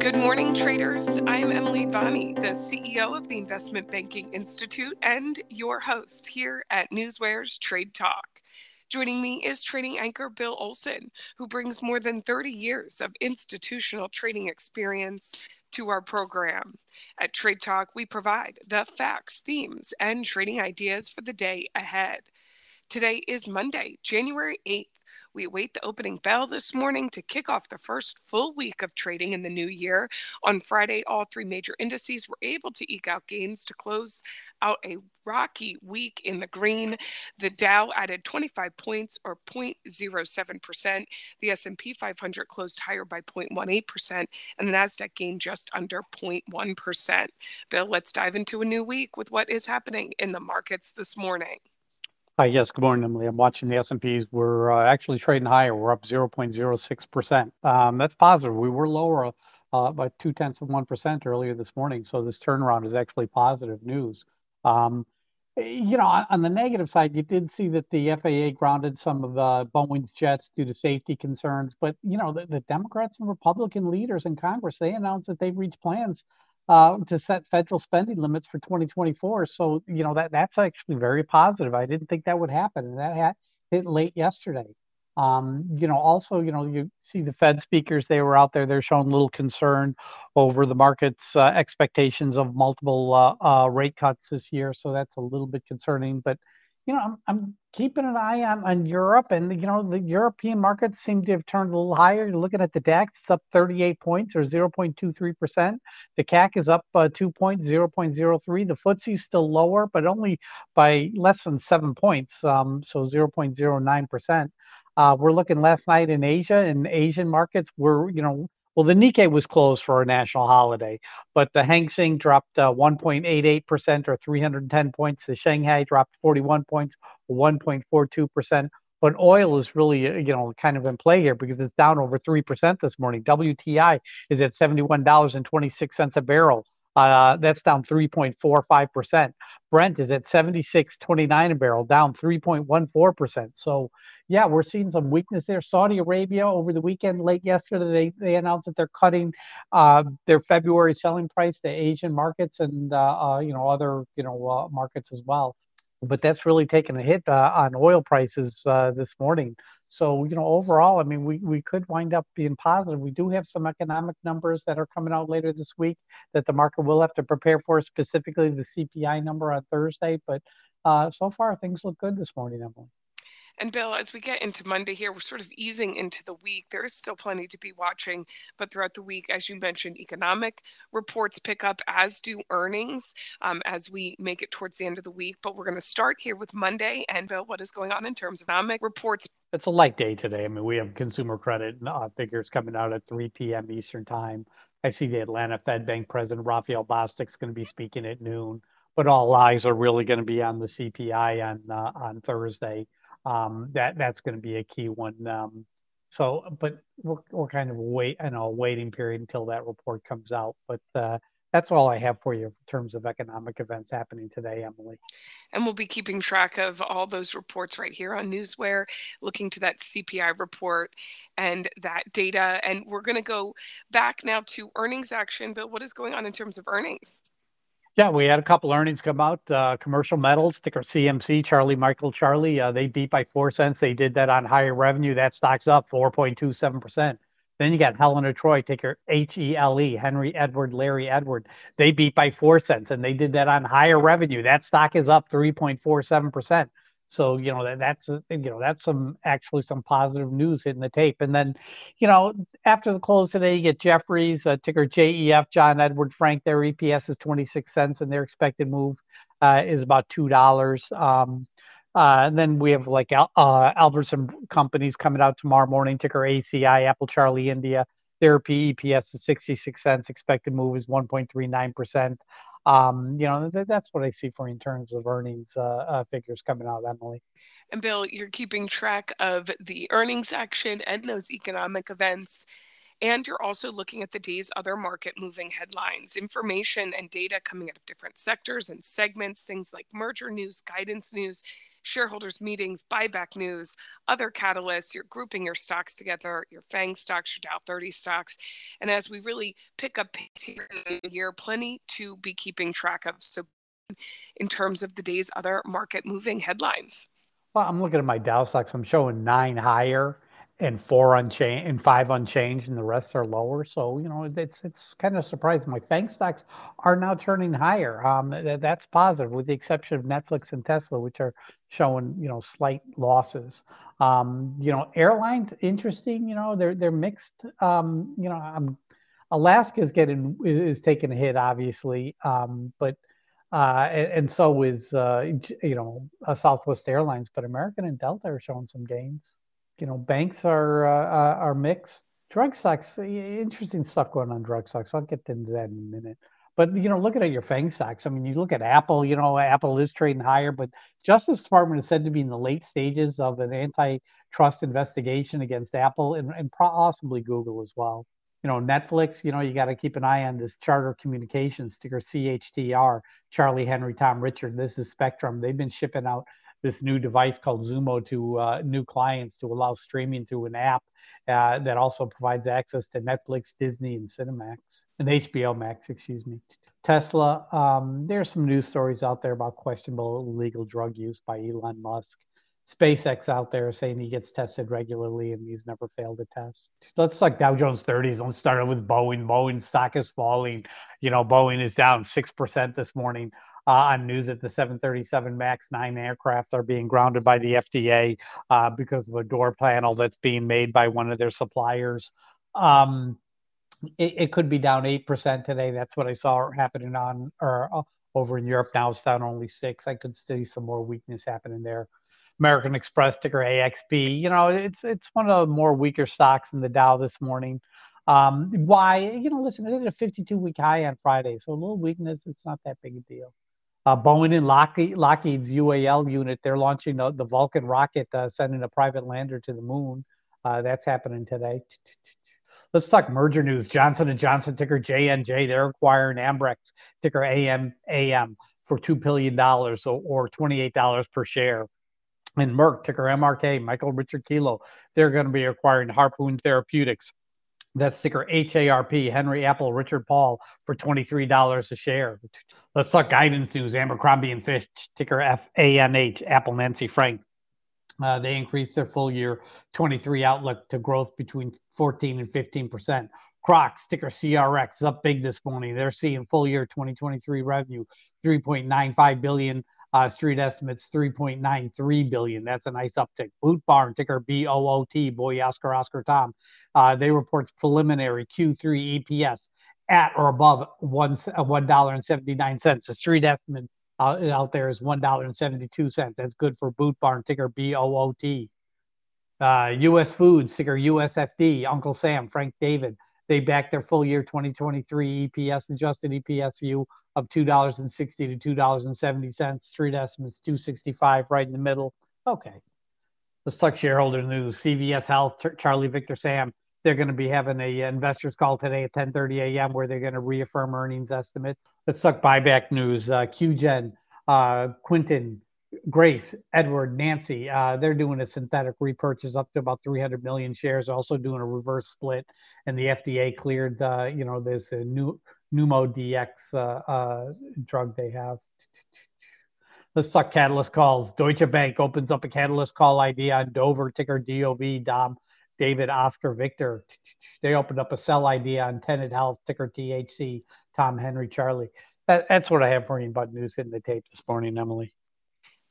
Good morning, traders. I'm Emily Bonney, the CEO of the Investment Banking Institute and your host here at NewsWare's Trade Talk. Joining me is trading anchor Bill Olson, who brings more than 30 years of institutional trading experience to our program. At Trade Talk, we provide the facts, themes, and trading ideas for the day ahead. Today is Monday, January 8th. We await the opening bell this morning to kick off the first full week of trading in the new year. On Friday, all three major indices were able to eke out gains to close out a rocky week in the green. The Dow added 25 points or 0.07%. The S&P 500 closed higher by 0.18%, and the NASDAQ gained just under 0.1%. Bill, let's dive into a new week with what is happening in the markets this morning. Hi, yes, good morning, Emily. I'm watching the S&Ps. We're actually trading higher. We're up 0.06%. That's positive. We were lower by 0.2% earlier this morning. So this turnaround is actually positive news. On the negative side, you did see that the FAA grounded some of the Boeing's jets due to safety concerns. But, you know, the Democrats and Republican leaders in Congress, they announced that they've reached plans to set federal spending limits for 2024. So, you know, that's actually very positive. I didn't think that would happen. And that hit late yesterday. You see the Fed speakers, they were out there. They're showing little concern over the market's expectations of multiple rate cuts this year. So that's a little bit concerning. But, you know, I'm keeping an eye on Europe. And, you know, the European markets seem to have turned a little higher. You're looking at the DAX, it's up 38 points or 0.23%. The CAC is up 0.03. The FTSE is still lower, but only by less than 7 points, so 0.09%. We're looking last night in Asia, and Asian markets were, you know, well, the Nikkei was closed for a national holiday, but the Hang Seng dropped 1.88% or 310 points. The Shanghai dropped 41 points, 1.42%. But oil is really, you know, kind of in play here because it's down over 3% this morning. WTI is at $71.26 a barrel. That's down 3.45%. Brent is at $76.29 a barrel, down 3.14%. So, yeah, we're seeing some weakness there. Saudi Arabia over the weekend, late yesterday, they announced that they're cutting their February selling price to Asian markets and, other, markets as well. But that's really taken a hit on oil prices this morning. So, you know, overall, I mean, we could wind up being positive. We do have some economic numbers that are coming out later this week that the market will have to prepare for, specifically the CPI number on Thursday. But so far, things look good this morning, Emily. And Bill, as we get into Monday here, we're sort of easing into the week. There is still plenty to be watching, but throughout the week, as you mentioned, economic reports pick up, as do earnings, as we make it towards the end of the week. But we're going to start here with Monday. And Bill, what is going on in terms of economic reports? It's a light day today. I mean, we have consumer credit figures coming out at 3 p.m. Eastern time. I see the Atlanta Fed Bank President Raphael Bostic's going to be speaking at noon, but all eyes are really going to be on the CPI on Thursday. That's going to be a key one. But we're kind of waiting period until that report comes out. But that's all I have for you in terms of economic events happening today, Emily. And we'll be keeping track of all those reports right here on NewsWare, looking to that CPI report and that data. And we're going to go back now to earnings action. Bill, what is going on in terms of earnings? Yeah, we had a couple earnings come out. Commercial Metals, ticker CMC, Charlie Michael, they beat by 4 cents. They did that on higher revenue. That stock's up 4.27%. Then you got Helena Troy, ticker HELE, Henry Edward Larry Edward. They beat by 4 cents, and they did that on higher revenue. That stock is up 3.47%. So, you know, that's some positive news hitting the tape. And then, you know, after the close today, you get Jeffries, ticker JEF, John Edward Frank. Their EPS is 26 cents and their expected move is about $2. And then we have Albertsons Companies coming out tomorrow morning, ticker ACI, Apple Charlie India. Their EPS is 66 cents. Expected move is 1.39%. That's what I see for in terms of earnings figures coming out, Emily. And Bill, you're keeping track of the earnings action and those economic events. And you're also looking at the day's other market moving headlines, information and data coming out of different sectors and segments, things like merger news, guidance news, shareholders meetings, buyback news, other catalysts. You're grouping your stocks together, your FANG stocks, your Dow 30 stocks. And as we really pick up pace here in the year, plenty to be keeping track of. So in terms of the day's other market moving headlines. Well, I'm looking at my Dow stocks. I'm showing 9 higher and 4 unchanged and 5 unchanged, and the rest are lower. So, you know, it's kind of surprising. My FANG stocks are now turning higher. That's positive, with the exception of Netflix and Tesla, which are showing, you know, slight losses. You know, airlines, interesting. You know, they're mixed. You know, Alaska is taking a hit, obviously, but. And so is, you know, Southwest Airlines, but American and Delta are showing some gains. You know, banks are mixed. Drug stocks, interesting stuff going on drug stocks. I'll get into that in a minute. But, you know, looking at your FANG stocks, I mean, you look at Apple, you know, Apple is trading higher, but Justice Department is said to be in the late stages of an antitrust investigation against Apple and possibly Google as well. You know, Netflix, you know, you got to keep an eye on this Charter Communications, ticker CHTR, Charlie Henry Tom Richard. This is Spectrum. They've been shipping out this new device called Zumo to new clients to allow streaming through an app that also provides access to Netflix, Disney, and Cinemax, and HBO Max, excuse me. Tesla, there's some news stories out there about questionable illegal drug use by Elon Musk. SpaceX out there saying he gets tested regularly and he's never failed a test. Let's talk Dow Jones 30s. Let's start with Boeing. Boeing stock is falling. You know, Boeing is down 6% this morning on news that the 737 MAX 9 aircraft are being grounded by the FDA because of a door panel that's being made by one of their suppliers. It could be down 8% today. That's what I saw happening on or over in Europe. Now it's down only 6%. I could see some more weakness happening there. American Express, ticker AXP. You know, it's one of the more weaker stocks in the Dow this morning. Why? You know, listen, it hit a 52-week high on Friday, so a little weakness. It's not that big a deal. Boeing and Lockheed's UAL unit, they're launching the Vulcan rocket, sending a private lander to the moon. That's happening today. Let's talk merger news. Johnson & Johnson, ticker JNJ. They're acquiring Ambrx, ticker AMAM, for $2 billion or $28 per share. And Merck, ticker MRK, Michael Richard Kelo, they're going to be acquiring Harpoon Therapeutics. That's ticker HARP, Henry Apple, Richard Paul, for $23 a share. Let's talk guidance news. Abercrombie & Fitch, ticker FANH, Apple Nancy Frank. They increased their full year 23 outlook to growth between 14 and 15%. Crocs, ticker CRX, is up big this morning. They're seeing full year 2023 revenue, $3.95 billion. Street estimates $3.93 billion. That's a nice uptick. Boot Barn, ticker BOOT, Boy Oscar Oscar Tom. They report preliminary Q3 EPS at or above $1.79. The street estimate out there is $1.72. That's good for Boot Barn, ticker BOOT. U.S. Foods, ticker USFD, Uncle Sam, Frank David. They backed their full year 2023 EPS, adjusted EPS view of $2.60 to $2.70. Street estimates $2.65, right in the middle. Okay. Let's talk shareholder news. CVS Health, Charlie Victor Sam, they're going to be having a investors call today at 10:30 a.m. where they're going to reaffirm earnings estimates. Let's talk buyback news. QGen, Quinton, Grace, Edward, Nancy, they're doing a synthetic repurchase up to about 300 million shares, also doing a reverse split. And the FDA cleared, you know, this new NeumoDx drug they have. Let's talk catalyst calls. Deutsche Bank opens up a catalyst call ID on Dover, ticker DOV, Dom, David, Oscar, Victor. They opened up a sell ID on Tenet Health, ticker THC, Tom, Henry, Charlie. That's what I have for you about news hitting the tape this morning, Emily.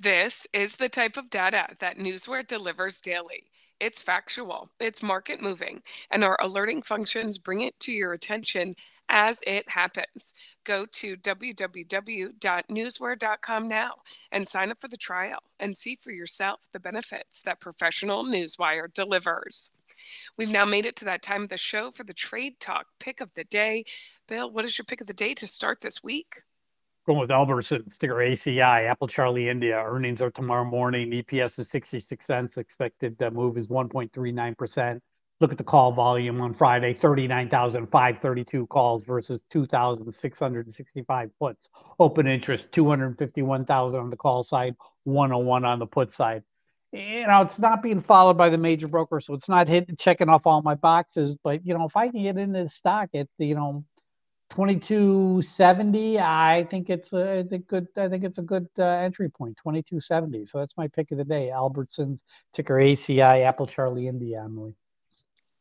This is the type of data that NewsWare delivers daily. It's factual, it's market moving, and our alerting functions bring it to your attention as it happens. Go to www.newsware.com now and sign up for the trial and see for yourself the benefits that Professional NewsWire delivers. We've now made it to that time of the show for the Trade Talk pick of the day. Bill, what is your pick of the day to start this week? Going with Albertsons, ticker ACI, Apple Charlie India. Earnings are tomorrow morning. EPS is $0.66. Expected move is 1.39%. Look at the call volume on Friday, 39,532 calls versus 2,665 puts. Open interest, 251,000 on the call side, 101 on the put side. You know, it's not being followed by the major broker, so it's not hitting, checking off all my boxes. But, you know, if I can get into the stock at, you know, 2270, I think it's a good entry point, 2270. So that's my pick of the day. Albertsons, ticker ACI, Apple Charlie India, Emily.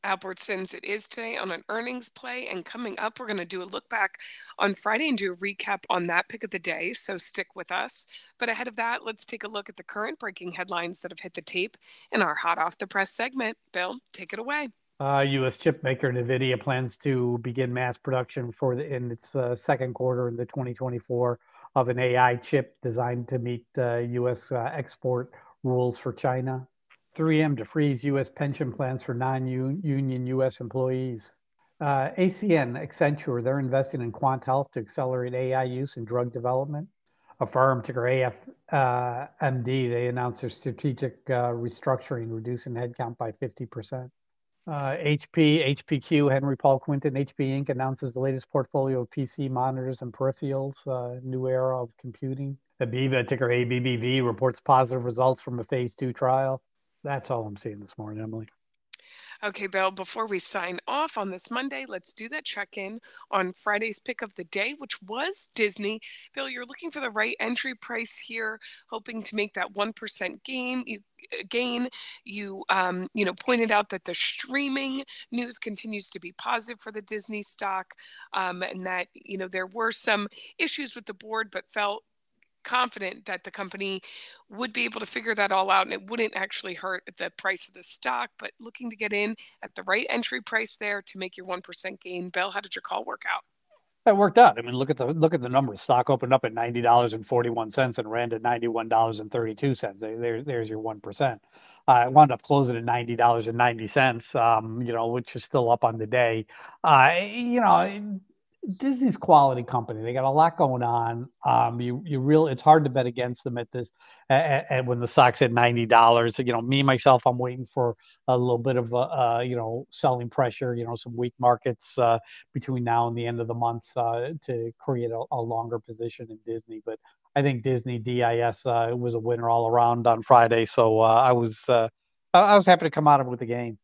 Albertsons it is today on an earnings play, and coming up we're going to do a look back on Friday and do a recap on that pick of the day, so stick with us. But ahead of that, let's take a look at the current breaking headlines that have hit the tape in our hot off the press segment. Bill, take it away. U.S. chip maker NVIDIA plans to begin mass production in its second quarter in the 2024 of an AI chip designed to meet U.S. Export rules for China. 3M to freeze U.S. pension plans for non-union U.S. employees. ACN, Accenture, they're investing in Quant Health to accelerate AI use in drug development. Affirm, ticker AFMD, they announced their strategic restructuring, reducing headcount by 50%. HP, HPQ, Henry Paul Quinton, HP Inc. announces the latest portfolio of PC monitors and peripherals, new era of computing. Aviva, ticker ABBV, reports positive results from a phase 2 trial. That's all I'm seeing this morning, Emily. Okay, Bill, before we sign off on this Monday, let's do that check-in on Friday's pick of the day, which was Disney. Bill, you're looking for the right entry price here, hoping to make that 1% gain. You pointed out that the streaming news continues to be positive for the Disney stock, and that, you know, there were some issues with the board, but felt confident that the company would be able to figure that all out and it wouldn't actually hurt the price of the stock, but looking to get in at the right entry price there to make your 1% gain. Bill, how did your call work out? That worked out. I mean, look at the numbers. Stock opened up at $90.41 and ran to $91.32. There's your 1%. It wound up closing at $90.90, which is still up on the day. Disney's quality company. They got a lot going on. It's hard to bet against them at this. And when the stock's at $90, me myself, I'm waiting for a little bit of selling pressure. Some weak markets between now and the end of the month to create a longer position in Disney. But I think Disney DIS was a winner all around on Friday. So I was happy to come out of it with the game.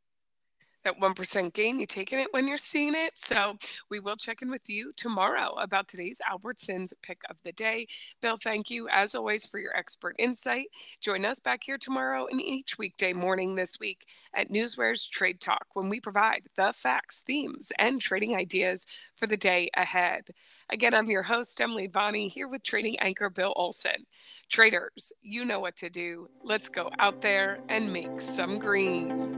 That 1% gain, you're taking it when you're seeing it. So we will check in with you tomorrow about today's Albertsons pick of the day. Bill, thank you as always for your expert insight. Join us back here tomorrow and each weekday morning this week at NewsWare's Trade Talk, when we provide the facts, themes, and trading ideas for the day ahead. Again, I'm your host, Emily Bonney, here with trading anchor Bill Olson. Traders, you know what to do. Let's go out there and make some green.